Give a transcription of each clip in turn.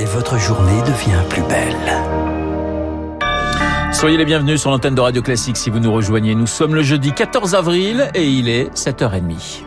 et votre journée devient plus belle. Soyez les bienvenus sur l'antenne de Radio Classique si vous nous rejoignez. Nous sommes le jeudi 14 avril et il est 7h30.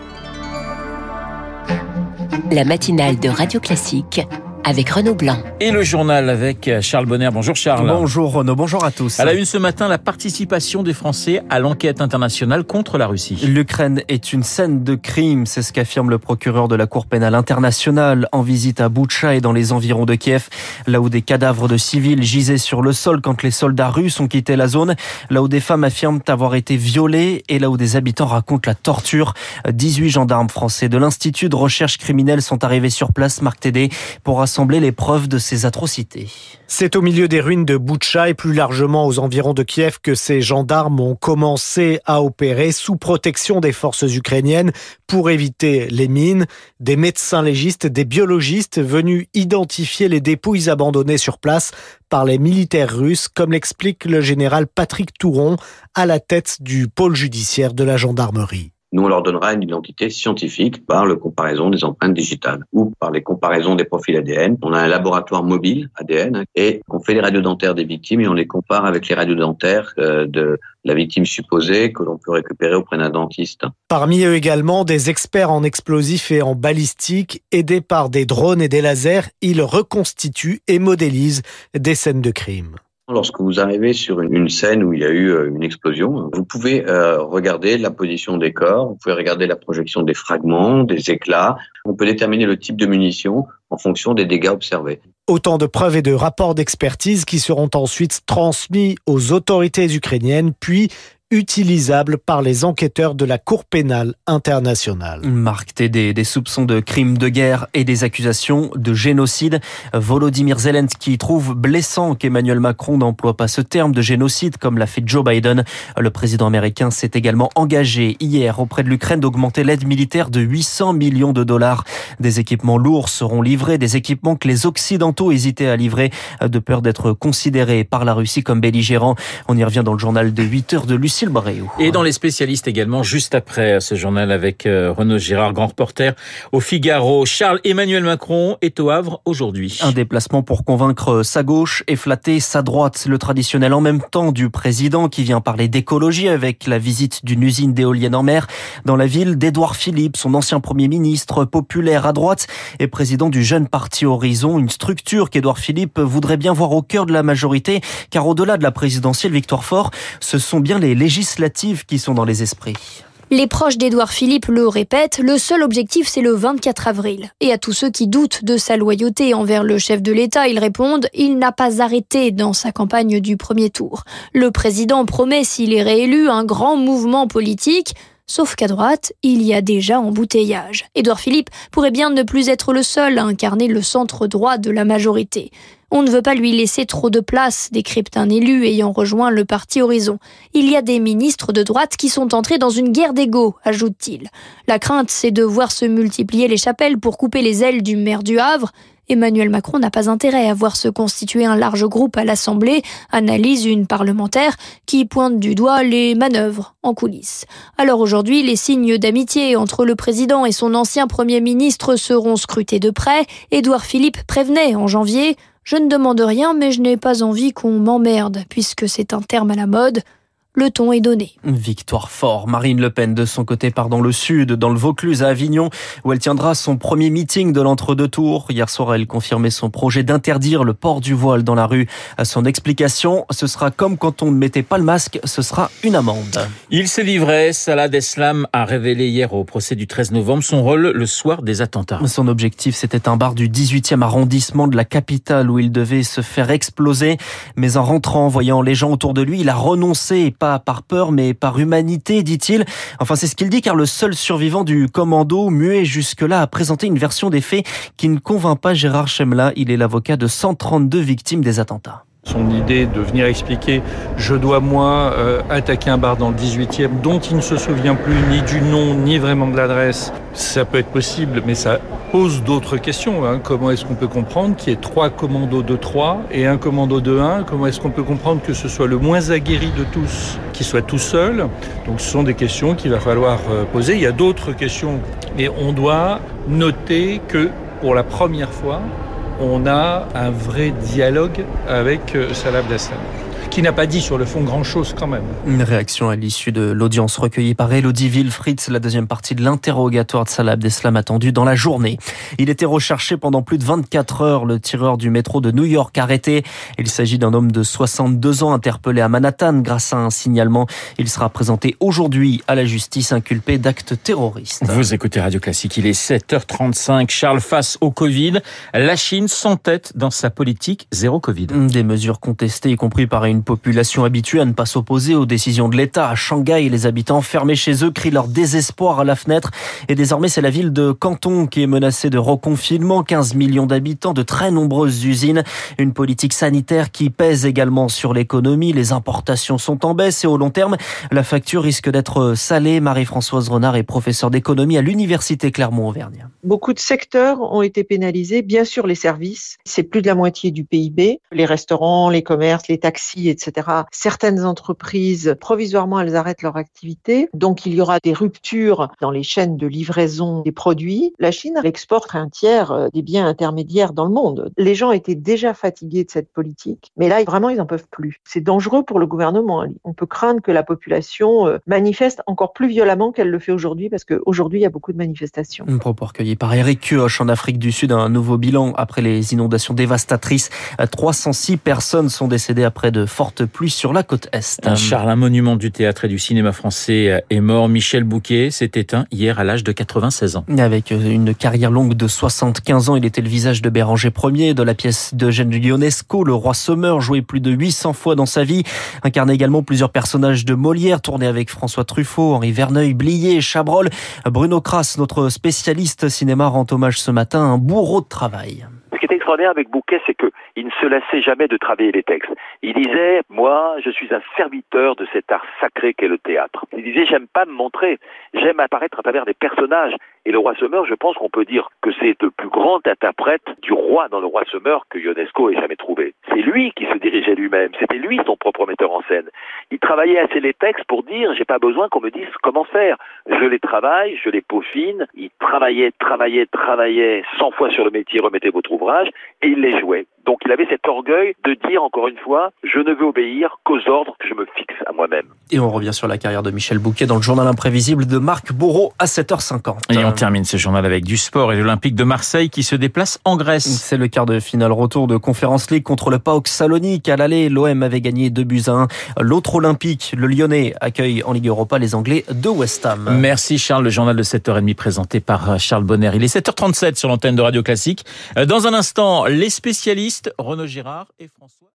La matinale de Radio Classique avec Renaud Blanc. Et le journal avec Charles Bonner. Bonjour Charles. Bonjour Renaud, bonjour à tous. À la une ce matin, la participation des Français à l'enquête internationale contre la Russie. L'Ukraine est une scène de crime, c'est ce qu'affirme le procureur de la Cour pénale internationale en visite à Boutcha et dans les environs de Kiev, là où des cadavres de civils gisaient sur le sol quand les soldats russes ont quitté la zone, là où des femmes affirment avoir été violées et là où des habitants racontent la torture. 18 gendarmes français de l'Institut de recherche criminelle sont arrivés sur place, Marc Tédé, pour rassembler les preuves de ces atrocités. C'est au milieu des ruines de Boutcha et plus largement aux environs de Kiev que ces gendarmes ont commencé à opérer sous protection des forces ukrainiennes pour éviter les mines. Des médecins légistes, des biologistes venus identifier les dépouilles abandonnées sur place par les militaires russes, comme l'explique le général Patrick Touron à la tête du pôle judiciaire de la gendarmerie. Nous, on leur donnera une identité scientifique par la comparaison des empreintes digitales ou par les comparaisons des profils ADN. On a un laboratoire mobile ADN et on fait les radios dentaires des victimes et on les compare avec les radios dentaires de la victime supposée que l'on peut récupérer auprès d'un dentiste. Parmi eux également, des experts en explosifs et en balistique, aidés par des drones et des lasers, ils reconstituent et modélisent des scènes de crime. Lorsque vous arrivez sur une scène où il y a eu une explosion, vous pouvez regarder la position des corps, vous pouvez regarder la projection des fragments, des éclats. On peut déterminer le type de munitions en fonction des dégâts observés. Autant de preuves et de rapports d'expertise qui seront ensuite transmis aux autorités ukrainiennes, puis utilisable par les enquêteurs de la Cour pénale internationale. Marc Tédé, des soupçons de crimes de guerre et des accusations de génocide. Volodymyr Zelensky trouve blessant qu'Emmanuel Macron n'emploie pas ce terme de génocide comme l'a fait Joe Biden. Le président américain s'est également engagé hier auprès de l'Ukraine d'augmenter l'aide militaire de 800 millions de dollars. Des équipements lourds seront livrés, des équipements que les Occidentaux hésitaient à livrer de peur d'être considérés par la Russie comme belligérants. On y revient dans le journal de 8h de Lucie. Et dans les spécialistes également, juste après ce journal avec Renaud Girard, grand reporter au Figaro. Charles, Emmanuel Macron est au Havre aujourd'hui. Un déplacement pour convaincre sa gauche et flatter sa droite. Le traditionnel en même temps du président qui vient parler d'écologie avec la visite d'une usine d'éoliennes en mer dans la ville d'Édouard Philippe, son ancien Premier ministre populaire à droite et président du jeune parti Horizon, une structure qu'Édouard Philippe voudrait bien voir au cœur de la majorité, car au-delà de la présidentielle, Victoire Fort, ce sont bien les législatives qui sont dans les esprits. Les proches d'Édouard Philippe le répètent, le seul objectif c'est le 24 avril. Et à tous ceux qui doutent de sa loyauté envers le chef de l'État, ils répondent « Il n'a pas arrêté dans sa campagne du premier tour ». Le président promet, s'il est réélu, un grand mouvement politique. Sauf qu'à droite, il y a déjà embouteillage. Édouard Philippe pourrait bien ne plus être le seul à incarner le centre droit de la majorité. On ne veut pas lui laisser trop de place, décrypte un élu ayant rejoint le parti Horizon. Il y a des ministres de droite qui sont entrés dans une guerre d'ego, ajoute-t-il. La crainte, c'est de voir se multiplier les chapelles pour couper les ailes du maire du Havre. Emmanuel Macron n'a pas intérêt à voir se constituer un large groupe à l'Assemblée, analyse une parlementaire qui pointe du doigt les manœuvres en coulisses. Alors aujourd'hui, les signes d'amitié entre le président et son ancien Premier ministre seront scrutés de près. Édouard Philippe prévenait en janvier « Je ne demande rien, mais je n'ai pas envie qu'on m'emmerde, puisque c'est un terme à la mode ». Le ton est donné. Victoire Fort. Marine Le Pen, de son côté, part dans le sud, dans le Vaucluse, à Avignon, où elle tiendra son premier meeting de l'entre-deux-tours. Hier soir, elle confirmait son projet d'interdire le port du voile dans la rue. À son explication, ce sera comme quand on ne mettait pas le masque, ce sera une amende. Il s'est livré. Salah Abdeslam a révélé hier au procès du 13 novembre son rôle le soir des attentats. Son objectif, c'était un bar du 18e arrondissement de la capitale où il devait se faire exploser. Mais en rentrant, voyant les gens autour de lui, il a renoncé. Pas par peur, mais par humanité, dit-il. Enfin, c'est ce qu'il dit, car le seul survivant du commando, muet jusque-là, a présenté une version des faits qui ne convainc pas Gérard Chemla. Il est l'avocat de 132 victimes des attentats. Son idée de venir expliquer « je dois, moi, attaquer un bar dans le 18e » dont il ne se souvient plus ni du nom, ni vraiment de l'adresse, ça peut être possible, mais ça pose d'autres questions. Comment est-ce qu'on peut comprendre qu'il y ait 3 commandos de 3 et un commando de 1 ? Comment est-ce qu'on peut comprendre que ce soit le moins aguerri de tous qui soit tout seul ? Donc ce sont des questions qu'il va falloir poser. Il y a d'autres questions, mais on doit noter que, pour la première fois, on a un vrai dialogue avec Salah Abdeslam, qui n'a pas dit sur le fond grand-chose quand même. Une réaction à l'issue de l'audience recueillie par Elodie Wilfritz, la deuxième partie de l'interrogatoire de Salah Abdeslam attendu dans la journée. Il était recherché pendant plus de 24 heures, le tireur du métro de New York arrêté. Il s'agit d'un homme de 62 ans interpellé à Manhattan grâce à un signalement. Il sera présenté aujourd'hui à la justice inculpé d'actes terroristes. Vous écoutez Radio Classique, il est 7h35. Charles, face au Covid, la Chine s'entête dans sa politique zéro Covid. Des mesures contestées, y compris par une population habituée à ne pas s'opposer aux décisions de l'État. À Shanghai, les habitants fermés chez eux crient leur désespoir à la fenêtre. Et désormais, c'est la ville de Canton qui est menacée de reconfinement. 15 millions d'habitants, de très nombreuses usines. Une politique sanitaire qui pèse également sur l'économie. Les importations sont en baisse et au long terme, la facture risque d'être salée. Marie-Françoise Renard est professeure d'économie à l'université Clermont-Auvergne. Beaucoup de secteurs ont été pénalisés. Bien sûr, les services, c'est plus de la moitié du PIB. Les restaurants, les commerces, les taxis, etc. Certaines entreprises, provisoirement, elles arrêtent leur activité. Donc, il y aura des ruptures dans les chaînes de livraison des produits. La Chine exporte un tiers des biens intermédiaires dans le monde. Les gens étaient déjà fatigués de cette politique, mais là, vraiment, ils n'en peuvent plus. C'est dangereux pour le gouvernement. On peut craindre que la population manifeste encore plus violemment qu'elle le fait aujourd'hui, parce qu'aujourd'hui, il y a beaucoup de manifestations. Un propos recueilli par Eric Kioch en Afrique du Sud, un nouveau bilan après les inondations dévastatrices. 306 personnes sont décédées après de forte pluie sur la côte Est. Charles, un monument du théâtre et du cinéma français est mort. Michel Bouquet s'est éteint hier à l'âge de 96 ans. Avec une carrière longue de 75 ans, il était le visage de Béranger Ier, de la pièce de Ionesco, Le Roi Sommeur, joué plus de 800 fois dans sa vie. Incarnait également plusieurs personnages de Molière, tourné avec François Truffaut, Henri Verneuil, Blier, Chabrol. Bruno Crass, notre spécialiste cinéma, rend hommage ce matin à un bourreau de travail. Ce qui est extraordinaire avec Bouquet, c'est qu'il ne se lassait jamais de travailler les textes. Il disait, moi, je suis un serviteur de cet art sacré qu'est le théâtre. Il disait, j'aime pas me montrer, j'aime apparaître à travers des personnages. Et le Roi Sommeur, je pense qu'on peut dire que c'est le plus grand interprète du roi dans le Roi Sommeur que Ionesco ait jamais trouvé. C'est lui qui se dirigeait lui-même, c'était lui son propre metteur en scène. Il travaillait assez les textes pour dire, j'ai pas besoin qu'on me dise comment faire. Je les travaille, je les peaufine. Il travaillait 100 fois sur le métier, remettez votre ouvrage. Et il les jouait. Donc il avait cet orgueil de dire encore une fois, je ne veux obéir qu'aux ordres que je me fixe à moi-même. Et on revient sur la carrière de Michel Bouquet dans le journal imprévisible de Marc Borot à 7h50. Et on termine ce journal avec du sport et l'Olympique de Marseille qui se déplace en Grèce. C'est le quart de finale retour de Conférence League contre le PAOK Salonique. À l'aller, l'OM avait gagné 2-1. L'autre Olympique, le Lyonnais, accueille en Ligue Europa les Anglais de West Ham. Merci Charles, le journal de 7h30 présenté par Charles Bonner. Il est 7h37 sur l'antenne de Radio Classique. Dans un instant, les spécialistes Renaud Girard et François